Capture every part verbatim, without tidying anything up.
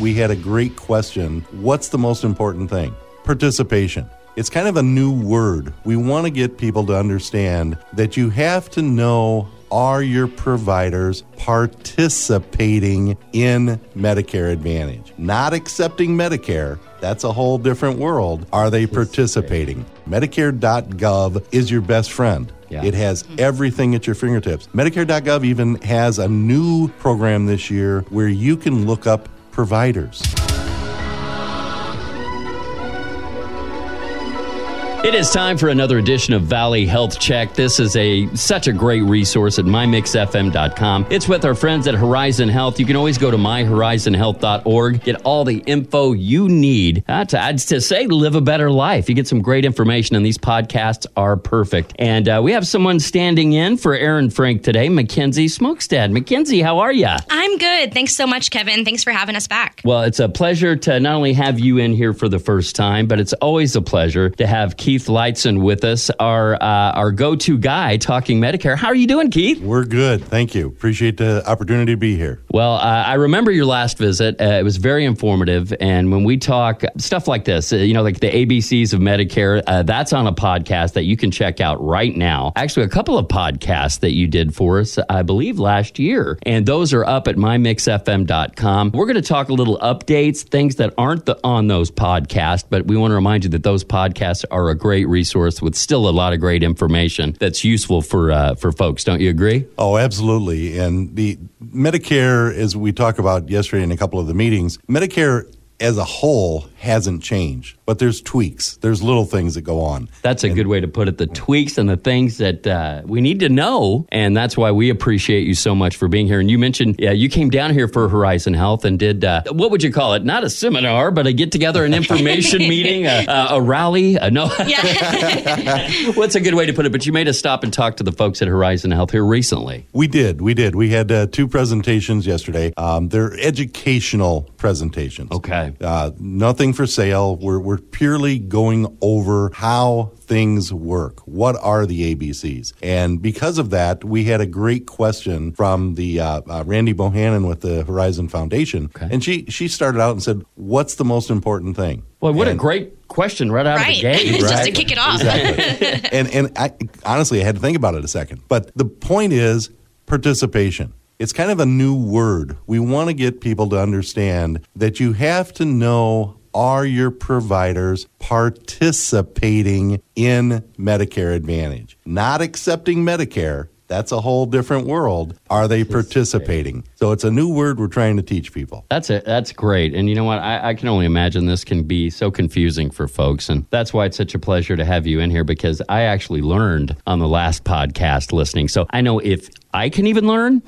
we had a great question. What's the most important thing? Participation. It's kind of a new word. We want to get people to understand that you have to know, are your providers participating in Medicare Advantage? Not accepting Medicare, that's a whole different world. Are they participating? Medicare dot gov is your best friend. Yeah. It has everything at your fingertips. Medicare dot gov even has a new program this year where you can look up providers. It is time for another edition of Valley Health Check. This is a such a great resource at my mix f m dot com. It's with our friends at Horizon Health. You can always go to my horizon health dot org. Get all the info you need uh, to, to say live a better life. You get some great information, and these podcasts are perfect. And uh, we have someone standing in for Aaron Frank today, Mackenzie Smokestad. Mackenzie, how are you? I'm good. Thanks so much, Kevin. Thanks for having us back. Well, it's a pleasure to not only have you in here for the first time, but it's always a pleasure to have Keith Keith Lightson with us, our uh, our go-to guy talking Medicare. How are you doing, Keith? We're good. Thank you. Appreciate the opportunity to be here. Well, uh, I remember your last visit. Uh, it was very informative. And when we talk stuff like this, uh, you know, like the A B Cs of Medicare, uh, that's on a podcast that you can check out right now. Actually, a couple of podcasts that you did for us, I believe, last year. And those are up at my mix f m dot com. We're going to talk a little updates, things that aren't the, on those podcasts, but we want to remind you that those podcasts are a great resource with still a lot of great information that's useful for uh, for folks. Don't you agree? Oh, absolutely. And the Medicare, as we talked about yesterday in a couple of the meetings, Medicare as a whole hasn't changed, but there's tweaks. There's little things that go on. That's a and, good way to put it, the tweaks and the things that uh, we need to know, and that's why we appreciate you so much for being here. And you mentioned yeah, you came down here for Horizon Health and did, uh, what would you call it? Not a seminar, but a get-together, an information meeting, a, a rally, a no. Yeah. What's a good way to put it? But you made us stop and talk to the folks at Horizon Health here recently. We did. We did. We had uh, two presentations yesterday. Um, they're educational presentations. Okay. Uh, nothing for sale. We're, we're purely going over how things work. What are the A B Cs? And because of that, we had a great question from the uh, uh, Randy Bohannon with the Horizon Foundation. Okay. And she, she started out and said, what's the most important thing? Well, what and, a great question right out right. of the gate. Right. Just to kick it off. Exactly. and and I, honestly, I had to think about it a second. But the point is participation. It's kind of a new word. We want to get people to understand that you have to know, are your providers participating in Medicare Advantage? Not accepting Medicare, that's a whole different world. Are they participating? So it's a new word we're trying to teach people. That's it. That's great. And you know what? I, I can only imagine this can be so confusing for folks. And that's why it's such a pleasure to have you in here, because I actually learned on the last podcast listening. So I know if I can even learn,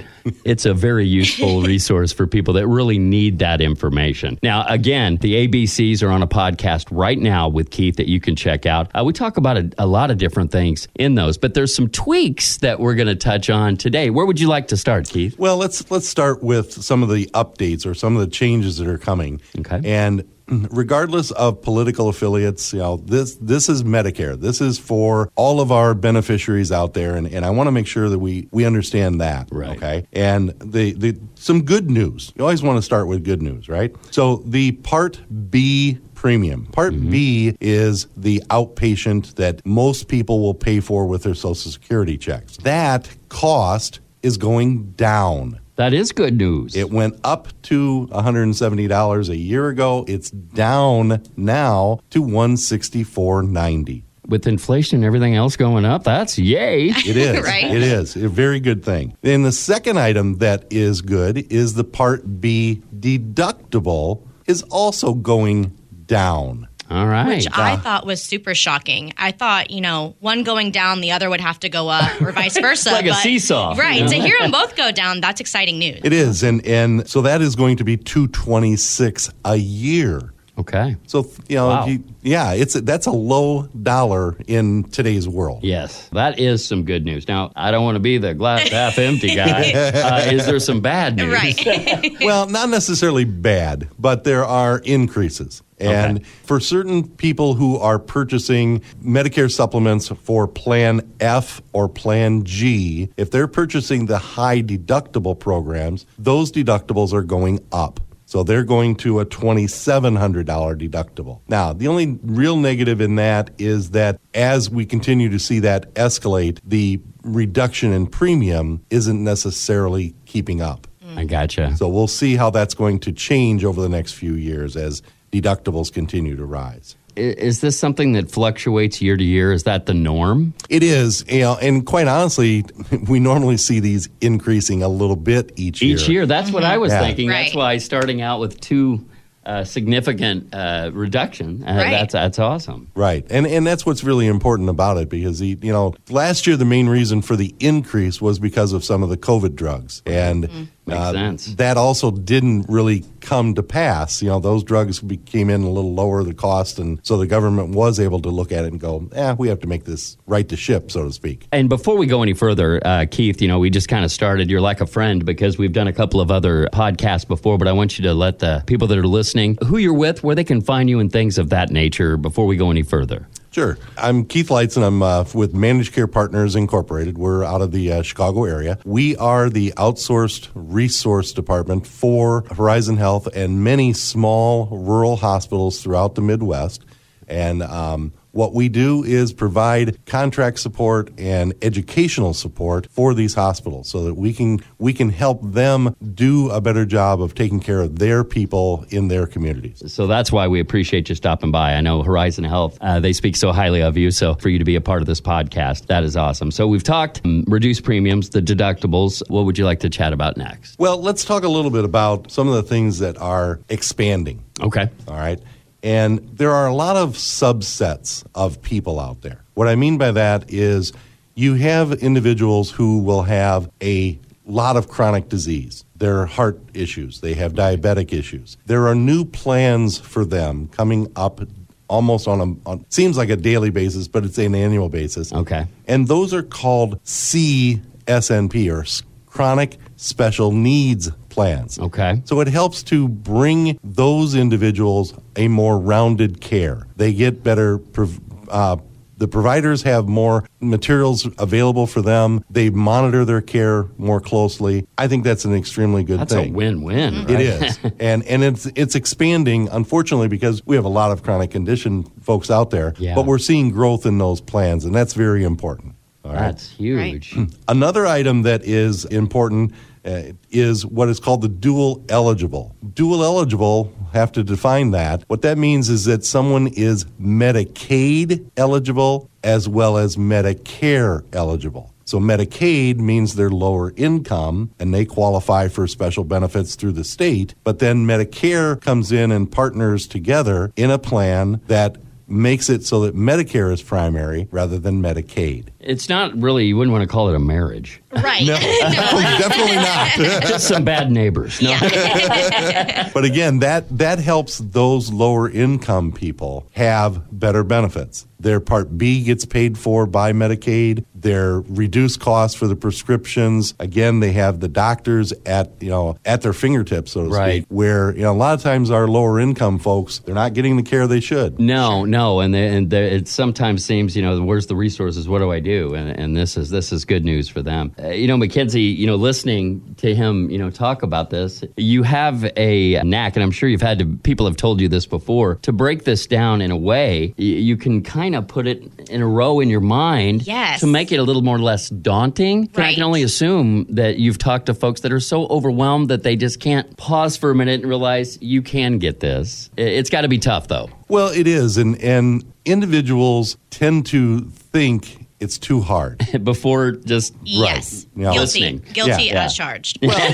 it's a very useful resource for people that really need that information. Now, again, the A B Cs are on a podcast right now with Keith that you can check out. Uh, we talk about a, a lot of different things in those, but there's some tweaks that we're going to touch on today. Where would you like to start, Keith? Well, let's let's start with some of the updates or some of the changes that are coming. Okay. And regardless of political affiliates, you know, this this is Medicare. This is for all of our beneficiaries out there, and, and I want to make sure that we, we understand that. Right. Okay. And the, the some good news. You always want to start with good news, right? So the Part B premium. Part mm-hmm. B is the outpatient that most people will pay for with their Social Security checks. That cost is going down. That is good news. It went up to one hundred seventy dollars a year ago. It's down now to one hundred sixty-four dollars and ninety cents. With inflation and everything else going up, that's yay. It is. Right? It is. A very good thing. And the second item that is good is the Part B deductible is also going down. All right. Which I uh, thought was super shocking. I thought, you know, one going down, the other would have to go up, or vice versa. Like but, a seesaw. Right. You know? To hear them both go down, that's exciting news. It is. And and so that is going to be two hundred twenty-six dollars a year. Okay. So, you know, wow. you, yeah, it's a, that's a low dollar in today's world. Yes, that is some good news. Now, I don't want to be the glass half empty guy. Uh, is there some bad news? Right. Well, not necessarily bad, but there are increases. And okay. for certain people who are purchasing Medicare supplements for Plan F or Plan G, if they're purchasing the high deductible programs, those deductibles are going up. So they're going to a twenty-seven hundred dollars deductible. Now, the only real negative in that is that as we continue to see that escalate, the reduction in premium isn't necessarily keeping up. I gotcha. So we'll see how that's going to change over the next few years as deductibles continue to rise. Is this something that fluctuates year to year? Is that the norm? It is. You know, and quite honestly, we normally see these increasing a little bit each year. Each year. That's mm-hmm. what I was yeah. thinking. Right. That's why starting out with two uh, significant uh, reduction. Uh, right. That's that's awesome. Right. And and that's what's really important about it, because the, you know, last year the main reason for the increase was because of some of the COVID drugs. And mm-hmm. Uh, Makes sense. That also didn't really come to pass. You know, those drugs be, came in a little lower, the cost, and so the government was able to look at it and go, eh, we have to make this right to ship, so to speak. And before we go any further, uh, Keith, you know, we just kind of started You're Like a Friend because we've done a couple of other podcasts before, but I want you to let the people that are listening, who you're with, where they can find you and things of that nature before we go any further. Sure. I'm Keith Lightson. I'm uh, with Managed Care Partners Incorporated. We're out of the uh, Chicago area. We are the outsourced resource department for Horizon Health and many small rural hospitals throughout the Midwest. And um, what we do is provide contract support and educational support for these hospitals so that we can we can help them do a better job of taking care of their people in their communities. So that's why we appreciate you stopping by. I know Horizon Health, uh, they speak so highly of you, so for you to be a part of this podcast, that is awesome. So we've talked um, reduced premiums, the deductibles. What would you like to chat about next? Well, let's talk a little bit about some of the things that are expanding. Okay. All right. And there are a lot of subsets of people out there. What I mean by that is you have individuals who will have a lot of chronic disease. There are heart issues. They have diabetic issues. There are new plans for them coming up almost on a, on, seems like a daily basis, but it's an annual basis. Okay. And those are called C S N P, or Chronic Special Needs Plans. Okay. So it helps to bring those individuals a more rounded care. They get better, prov- uh, the providers have more materials available for them. They monitor their care more closely. I think that's an extremely good that's thing. That's a win-win. Right? It is. and and it's it's expanding, unfortunately, because we have a lot of chronic condition folks out there, yeah. but we're seeing growth in those plans, and that's very important. All right. That's huge. Right. Another item that is important uh, is what is called the dual eligible. Dual eligible, have to define that. What that means is that someone is Medicaid eligible as well as Medicare eligible. So Medicaid means they're lower income and they qualify for special benefits through the state, but then Medicare comes in and partners together in a plan that makes it so that Medicare is primary rather than Medicaid. It's not really, you wouldn't want to call it a marriage. Right. No, no. Definitely not. Just some bad neighbors. No. Yeah. But again, that, that helps those lower income people have better benefits. Their Part B gets paid for by Medicaid. Their reduced costs for the prescriptions. Again, they have the doctors at, you know, at their fingertips, so to right. speak, where, you know, a lot of times our lower income folks, they're not getting the care they should. No, no. And, they, and they, it sometimes seems, you know, where's the resources? What do I do? And, and this is this is good news for them. Uh, you know, Mackenzie, you know, listening to him, you know, talk about this, you have a knack, and I'm sure you've had to, people have told you this before, to break this down in a way you, you can kind of put it in a row in your mind yes. to make it a little more less daunting. Right. I can only assume that you've talked to folks that are so overwhelmed that they just can't pause for a minute and realize you can get this. It's got to be tough, though. Well, it is, and and individuals tend to think it's too hard. Before just yes. right. Guilty. Listening. Guilty yeah. as yeah. charged. Well,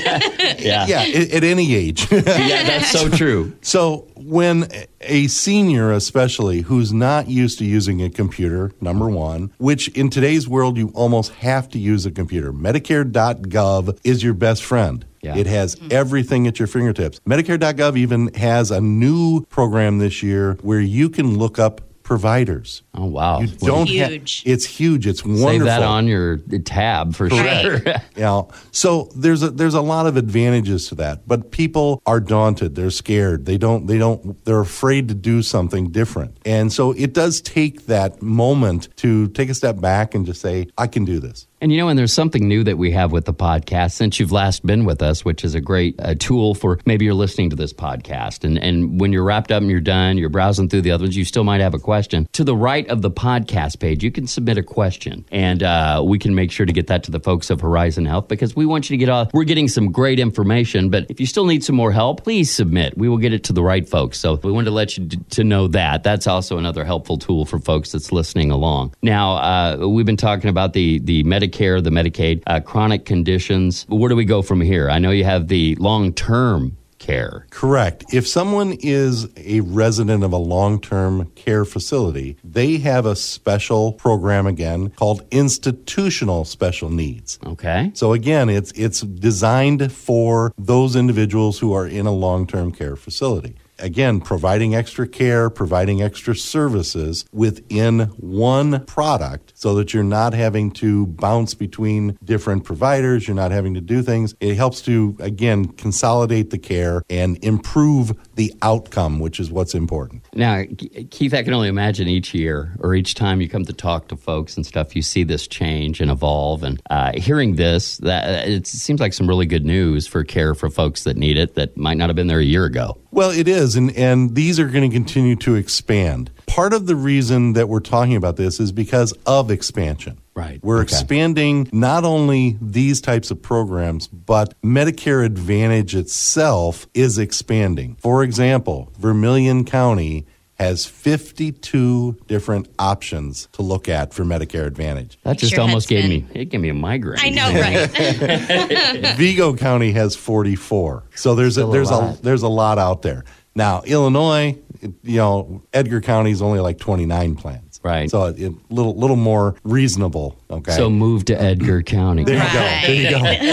yeah, yeah at, at any age. Yeah, that's so true. So when a senior, especially, who's not used to using a computer, number one, which in today's world, you almost have to use a computer. Medicare dot gov is your best friend. Yeah. It has mm-hmm. everything at your fingertips. Medicare dot gov even has a new program this year where you can look up providers. Oh, wow. You don't it's huge. Ha- it's huge. It's wonderful. Save that on your tab for right. sure. Yeah. You know, so there's a, there's a lot of advantages to that, but people are daunted. They're scared. They don't, they don't, they're afraid to do something different. And so it does take that moment to take a step back and just say, I can do this. And, you know, and there's something new that we have with the podcast since you've last been with us, which is a great uh, tool for maybe you're listening to this podcast. And, and when you're wrapped up and you're done, you're browsing through the other ones, you still might have a question. To the right of the podcast page, you can submit a question. And uh, we can make sure to get that to the folks of Horizon Health because we want you to get off. We're getting some great information, but if you still need some more help, please submit. We will get it to the right folks. So we wanted to let you d- to know that. That's also another helpful tool for folks that's listening along. Now, uh, we've been talking about the, the medical Medicare, the Medicaid, uh, chronic conditions. Where do we go from here? I know you have the long-term care. Correct. If someone is a resident of a long-term care facility, they have a special program again called institutional special needs. Okay. So again, it's it's designed for those individuals who are in a long-term care facility. Again, providing extra care, providing extra services within one product so that you're not having to bounce between different providers. You're not having to do things. It helps to, again, consolidate the care and improve the outcome, which is what's important. Now, Keith, I can only imagine each year or each time you come to talk to folks and stuff, you see this change and evolve. And uh, hearing this, that it seems like some really good news for care for folks that need it that might not have been there a year ago. Well, it is, and, and these are going to continue to expand. Part of the reason that we're talking about this is because of expansion. Right. We're okay. expanding not only these types of programs, but Medicare Advantage itself is expanding. For example, Vermilion County has fifty-two different options to look at for Medicare Advantage. That just almost gave me, it gave me a migraine. I know, right? Vigo County has forty-four. So there's a, there's a there's a lot out there. Now, Illinois, you know, Edgar County is only like twenty-nine plans. Right. So a little little more reasonable, okay? So move to Edgar County. There right. you go. There you go.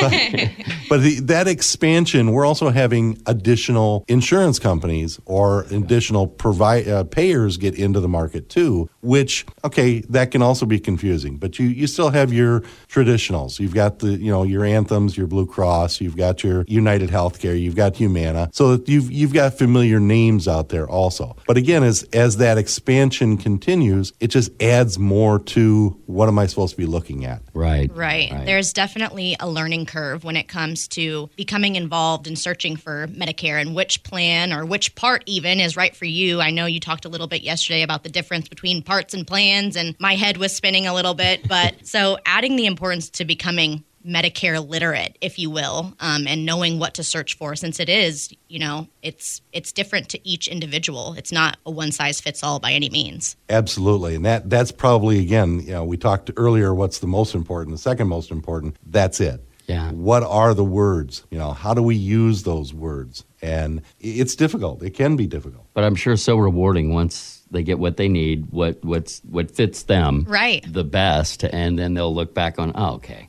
but but the, that expansion, we're also having additional insurance companies or additional provi- uh, payers get into the market too, which, okay, that can also be confusing. But you, you still have your traditionals. You've got the, you know, your Anthems, your Blue Cross, you've got your United Healthcare, you've got Humana. So you've you've got familiar names out there also. But again, as as that expansion continues, Continues, it just adds more to what am I supposed to be looking at. Right. Right. right. There's definitely a learning curve when it comes to becoming involved in searching for Medicare and which plan or which part even is right for you. I know you talked a little bit yesterday about the difference between parts and plans, and my head was spinning a little bit. But so adding the importance to becoming Medicare literate, if you will, um, and knowing what to search for, since it is, you know, it's it's different to each individual. It's not a one-size-fits-all by any means. Absolutely. And that that's probably, again, you know, we talked earlier, what's the most important, the second most important, that's it. Yeah. What are the words? You know, how do we use those words? And it's difficult. It can be difficult. But I'm sure so rewarding once they get what they need, what what's what fits them right. the best, and then they'll look back on, oh, okay.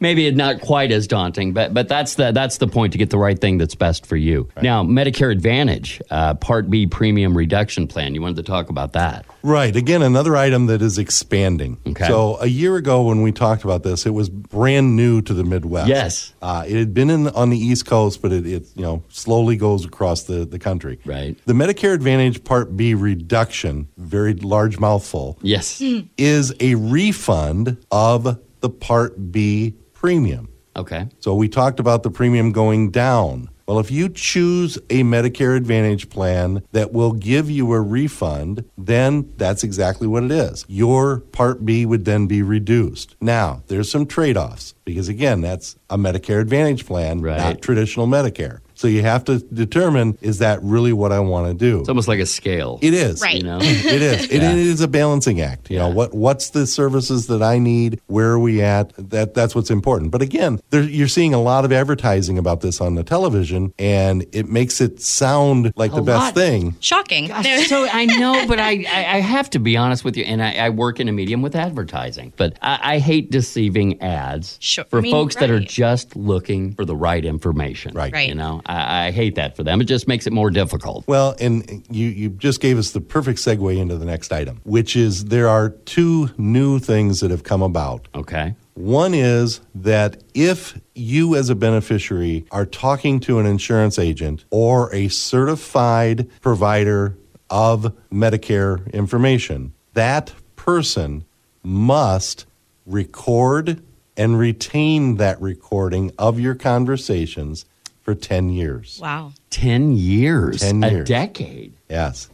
Maybe it's not quite as daunting, but but that's the that's the point, to get the right thing that's best for you. Right. Now, Medicare Advantage, uh, Part B premium reduction plan. You wanted to talk about that. Right. Again, another item that is expanding. Okay. So a year ago when we talked about this, it was brand new to the Midwest. Yes. Uh, it had been in, on the East Coast, but it, it you know slowly goes across the, the country. Right. The Medicare Advantage Part B reduction, very large mouthful, yes, is a refund of the Part B premium. Okay. So we talked about the premium going down. Well, if you choose a Medicare Advantage plan that will give you a refund, then that's exactly what it is. Your Part B would then be reduced. Now, there's some trade-offs because, again, that's a Medicare Advantage plan, right. not traditional Medicare. So you have to determine, is that really what I want to do? It's almost like a scale. It is. Right. You know? It is. It, yeah. it is a balancing act. You yeah. know, what what's the services that I need? Where are we at? That That's what's important. But again, there, you're seeing a lot of advertising about this on the television, and it makes it sound like a the best lot. thing. Shocking. Gosh, so I know, but I, I have to be honest with you, and I, I work in a medium with advertising, but I, I hate deceiving ads sure. for I mean, folks right. that are just looking for the right information. Right. right. You know? I, I hate that for them. It just makes it more difficult. Well, and you, you just gave us the perfect segue into the next item, which is there are two new things that have come about. Okay. One is that if you as a beneficiary are talking to an insurance agent or a certified provider of Medicare information, that person must record and retain that recording of your conversations for ten years. Wow. ten years? ten years. A decade? Yes.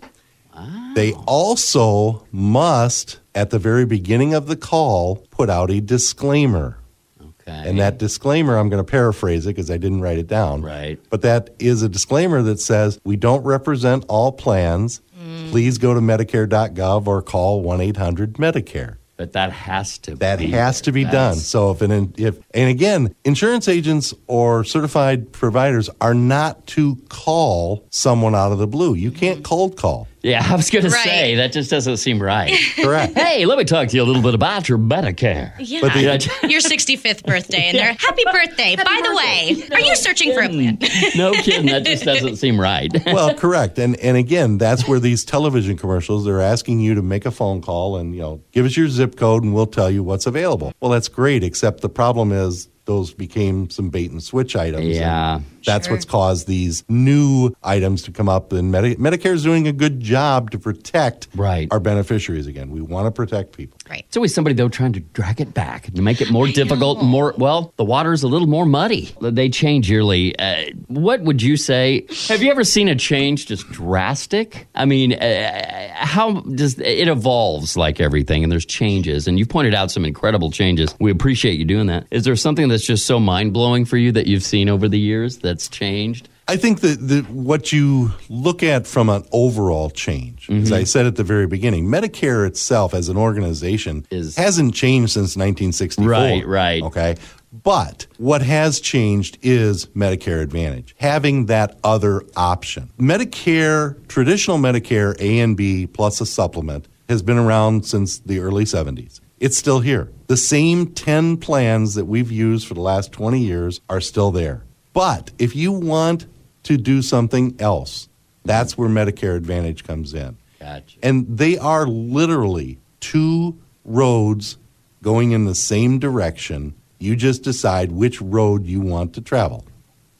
Wow. They also must, at the very beginning of the call, put out a disclaimer. Okay. And that disclaimer, I'm going to paraphrase it because I didn't write it down. Right. But that is a disclaimer that says, we don't represent all plans. Mm. Please go to medicare dot gov or call one eight hundred medicare. But that has to that be. That has to be That's... done. So if an if and again, insurance agents or certified providers are not to call someone out of the blue. You can't cold call. Yeah, I was going right. to say, that just doesn't seem right. Correct. Hey, let me talk to you a little bit about your Medicare. Yeah, but the, your sixty-fifth birthday, and they're, happy birthday. Happy By birthday. the way, no are you searching kidding. for a plan? No kidding, that just doesn't seem right. Well, correct. And and again, that's where these television commercials, they're asking you to make a phone call and, you know, give us your zip code and we'll tell you what's available. Well, that's great, except the problem is, those became some bait and switch items. Yeah. That's sure. what's caused these new items to come up. And Medi- Medicare is doing a good job to protect right. our beneficiaries again. We want to protect people. Right. It's always somebody, though, trying to drag it back to make it more I difficult, know. more, well, the water's a little more muddy. They change yearly. Uh, what would you say? Have you ever seen a change just drastic? I mean, uh, how does it evolves like everything, and there's changes. And you've pointed out some incredible changes. We appreciate you doing that. Is there something that It's just so mind-blowing for you that you've seen over the years that's changed? I think that the, what you look at from an overall change, mm-hmm. as I said at the very beginning, Medicare itself as an organization Is, hasn't changed since nineteen sixty-four. Right, right. Okay. But what has changed is Medicare Advantage, having that other option. Medicare, traditional Medicare A and B plus a supplement has been around since the early seventies. It's still here. The same ten plans that we've used for the last twenty years are still there. But if you want to do something else, that's where Medicare Advantage comes in. Gotcha. And they are literally two roads going in the same direction. You just decide which road you want to travel.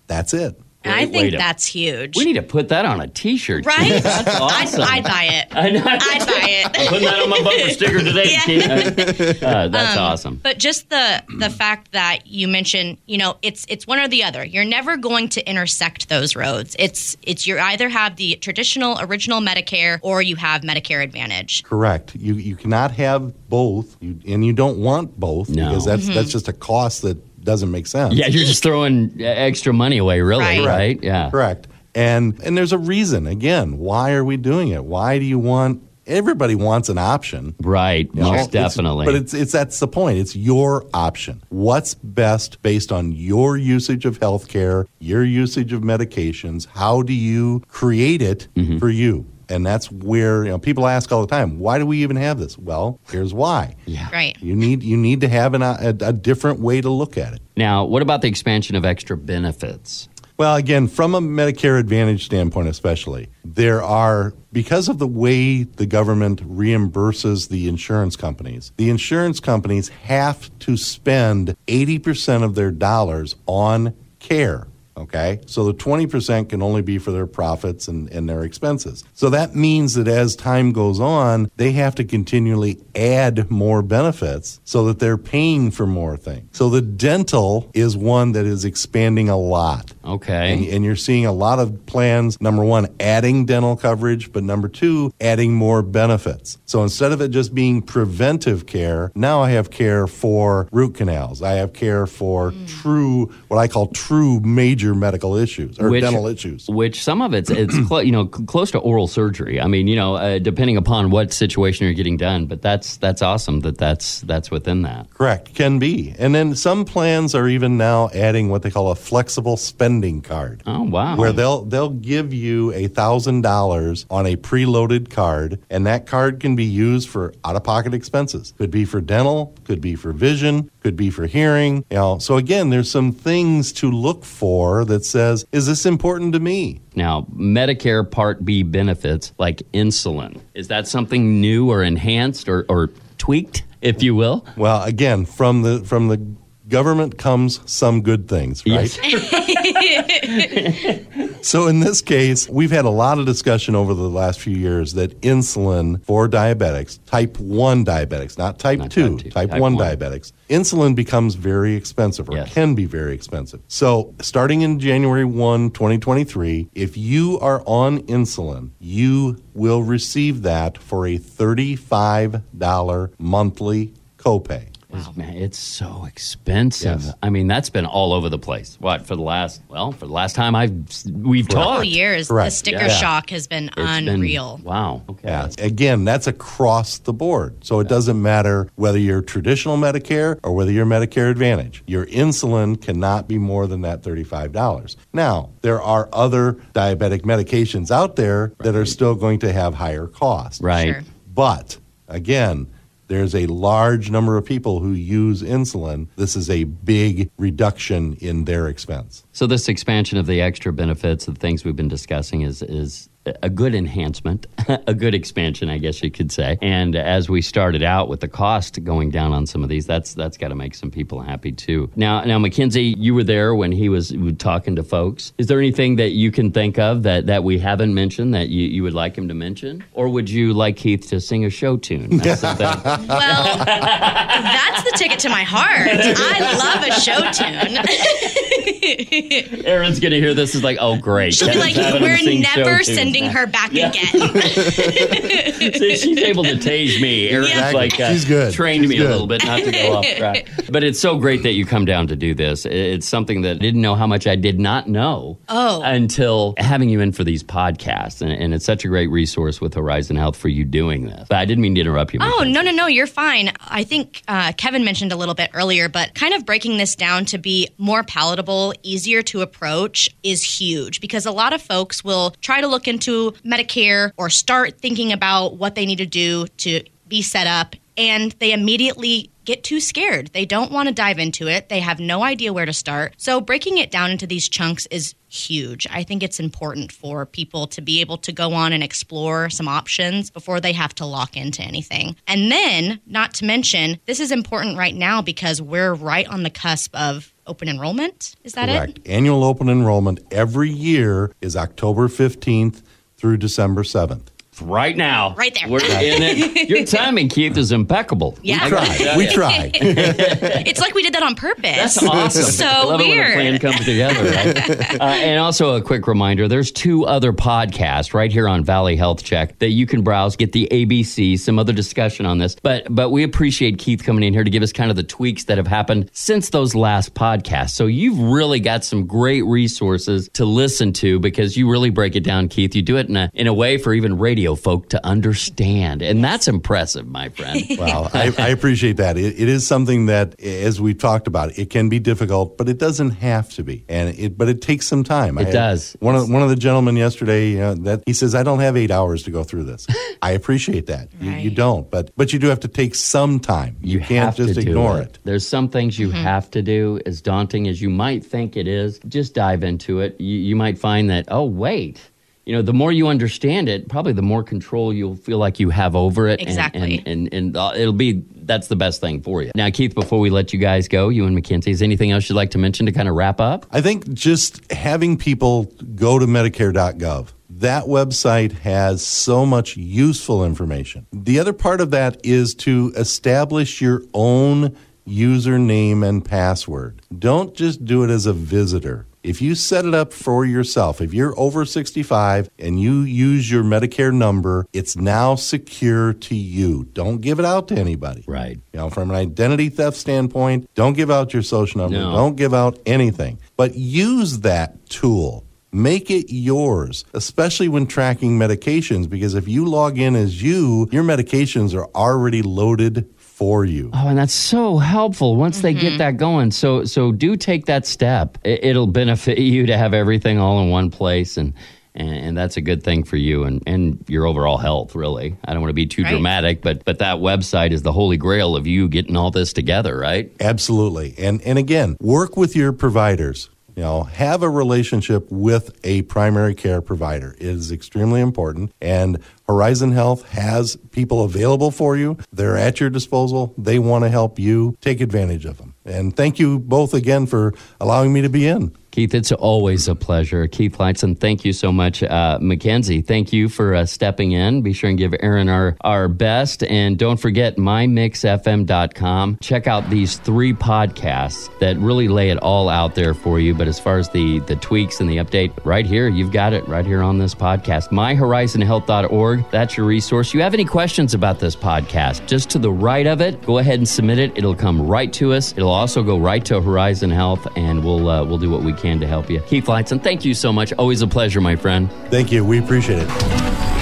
That's it. I think to, that's huge. We need to put that on a T-shirt. Right? That's awesome. I'd, I'd buy it. I'd, I'd, I'd buy it. I'm putting that on my bumper sticker today. Yeah. uh, that's um, awesome. But just the the fact that you mentioned, you know, it's it's one or the other. You're never going to intersect those roads. It's it's you either have the traditional original Medicare or you have Medicare Advantage. Correct. You you cannot have both, you, and you don't want both no. because that's mm-hmm. that's just a cost that doesn't make sense. Yeah, you're just throwing extra money away, really, right? right? Yeah. Correct. And and there's a reason, again, why are we doing it? Why do you want, everybody wants an option. Right, you most know? definitely. It's, but it's it's that's the point. It's your option. What's best based on your usage of healthcare, your usage of medications, how do you create it mm-hmm. for you? And that's where, you know, people ask all the time, why do we even have this? Well, here's why. Yeah. Right. You need you need to have an, a, a different way to look at it. Now, what about the expansion of extra benefits? Well, again, from a Medicare Advantage standpoint especially, there are, because of the way the government reimburses the insurance companies, the insurance companies have to spend eighty percent of their dollars on care. Okay, so the twenty percent can only be for their profits and, and their expenses. So that means that as time goes on, they have to continually add more benefits so that they're paying for more things. So the dental is one that is expanding a lot. Okay. And, and you're seeing a lot of plans, number one, adding dental coverage, but number two, adding more benefits. So instead of it just being preventive care, now I have care for root canals. I have care for mm. true, what I call true major medical issues or which, dental issues, which some of it's it's cl- you know cl- close to oral surgery. I mean, you know, uh, depending upon what situation you're getting done, but that's that's awesome that that's that's within that. Correct, can be, and then some plans are even now adding what they call a flexible spending card. Oh wow! Where they'll they'll give you a thousand dollars on a preloaded card, and that card can be used for out-of-pocket expenses. Could be for dental, could be for vision, could be for hearing. You know, so again, there's some things to look for door that says, is this important to me? Now, Medicare Part B benefits like insulin, is that something new or enhanced or, or tweaked, if you will? Well, again, from the from the government comes some good things, right? Yes. So in this case, we've had a lot of discussion over the last few years that insulin for diabetics, type one diabetics, not type, not two, type two, type, type one, one diabetics, insulin becomes very expensive or yes. can be very expensive. So starting in January first, twenty twenty-three, if you are on insulin, you will receive that for a thirty-five dollars monthly copay. Wow, man, it's so expensive. Yes. I mean, that's been all over the place. What, for the last, well, for the last time I've, we've talked. For years, Correct. the sticker yeah. shock has been it's unreal. Been, wow. Okay. Yeah. Again, that's across the board. So it yeah. doesn't matter whether you're traditional Medicare or whether you're Medicare Advantage. Your insulin cannot be more than that thirty-five dollars. Now, there are other diabetic medications out there right. that are still going to have higher costs. Right. Sure. But, again, there's a large number of people who use insulin. This is a big reduction in their expense. So this expansion of the extra benefits, the things we've been discussing, is is a good enhancement, a good expansion, I guess you could say. And as we started out with the cost going down on some of these, that's that's got to make some people happy too. Now, now, Mackenzie, you were there when he was talking to folks. Is there anything that you can think of that, that we haven't mentioned that you, you would like him to mention? Or would you like Keith to sing a show tune? That's well, that's the ticket to my heart. I love a show tune. Erin's going to hear this is like, oh, great. She'll be like, we're never sending her back yeah. again. So she's able to tase me. Erin's yeah. like uh, she's good. trained she's me good. a little bit not to go off track. But it's so great that you come down to do this. It's something that I didn't know how much I did not know oh. until having you in for these podcasts. And, and it's such a great resource with Horizon Health for you doing this. But I didn't mean to interrupt you. Oh, no, no, no. You're fine. I think uh, Kevin mentioned a little bit earlier, but kind of breaking this down to be more palatable, easier to approach is huge because a lot of folks will try to look into to Medicare or start thinking about what they need to do to be set up, and they immediately get too scared. They don't want to dive into it. They have no idea where to start. So breaking it down into these chunks is huge. I think it's important for people to be able to go on and explore some options before they have to lock into anything. And then, not to mention, this is important right now because we're right on the cusp of open enrollment. Is that Correct. it? Annual open enrollment every year is October fifteenth through December seventh. Right now. Right there. We're in it. Your timing, Keith, is impeccable. Yeah. We tried. We tried. It's like we did that on purpose. That's awesome. So I love weird. it when a plan comes together. Right? uh, and also a quick reminder, there's two other podcasts right here on Valley Health Check that you can browse, get the A B C, some other discussion on this. But but we appreciate Keith coming in here to give us kind of the tweaks that have happened since those last podcasts. So you've really got some great resources to listen to because you really break it down, Keith. You do it in a, in a way for even radio folk to understand, and that's impressive, my friend. Wow, I, I appreciate that. It, it is something that, as we talked about, it can be difficult, but it doesn't have to be. And it, but it takes some time. It I, does. One of one of the gentlemen yesterday, you know, that he says, "I don't have eight hours to go through this." I appreciate that. Right. You, you don't, but but you do have to take some time. You, you can't just ignore it. it. There's some things you mm-hmm. have to do. As daunting as you might think it is, just dive into it. You, you might find that, oh wait. You know, the more you understand it, probably the more control you'll feel like you have over it. Exactly. And, and, and, and it'll be, that's the best thing for you. Now, Keith, before we let you guys go, you and Mackenzie, is anything else you'd like to mention to kind of wrap up? I think just having people go to Medicare dot gov. That website has so much useful information. The other part of that is to establish your own username and password. Don't just do it as a visitor. If you set it up for yourself, if you're over sixty-five and you use your Medicare number, it's now secure to you. Don't give it out to anybody. Right. You know, from an identity theft standpoint, don't give out your social number. No. Don't give out anything. But use that tool. Make it yours, especially when tracking medications, because if you log in as you, your medications are already loaded for you. Oh, and that's so helpful once mm-hmm. they get that going. So so do take that step. It, it'll benefit you to have everything all in one place, and and, and that's a good thing for you and, and your overall health, really. I don't want to be too right. dramatic, but but that website is the holy grail of you getting all this together, right? Absolutely. And and again, work with your providers. You know, have a relationship with a primary care provider. It is extremely important. And Horizon Health has people available for you. They're at your disposal. They want to help you. Take advantage of them. And thank you both again for allowing me to be in. Keith, it's always a pleasure. Keith Lightson, thank you so much. Uh, Mackenzie, thank you for uh, stepping in. Be sure and give Aaron our, our best. And don't forget, my mix f m dot com. Check out these three podcasts that really lay it all out there for you. But as far as the, the tweaks and the update, right here, you've got it right here on this podcast. my horizon health dot org, that's your resource. You have any questions about this podcast, just to the right of it, go ahead and submit it. It'll come right to us. It'll also go right to Horizon Health, and we'll, uh, we'll do what we can to help you. Keith Lightson, thank you so much. Always a pleasure, my friend. Thank you. We appreciate it.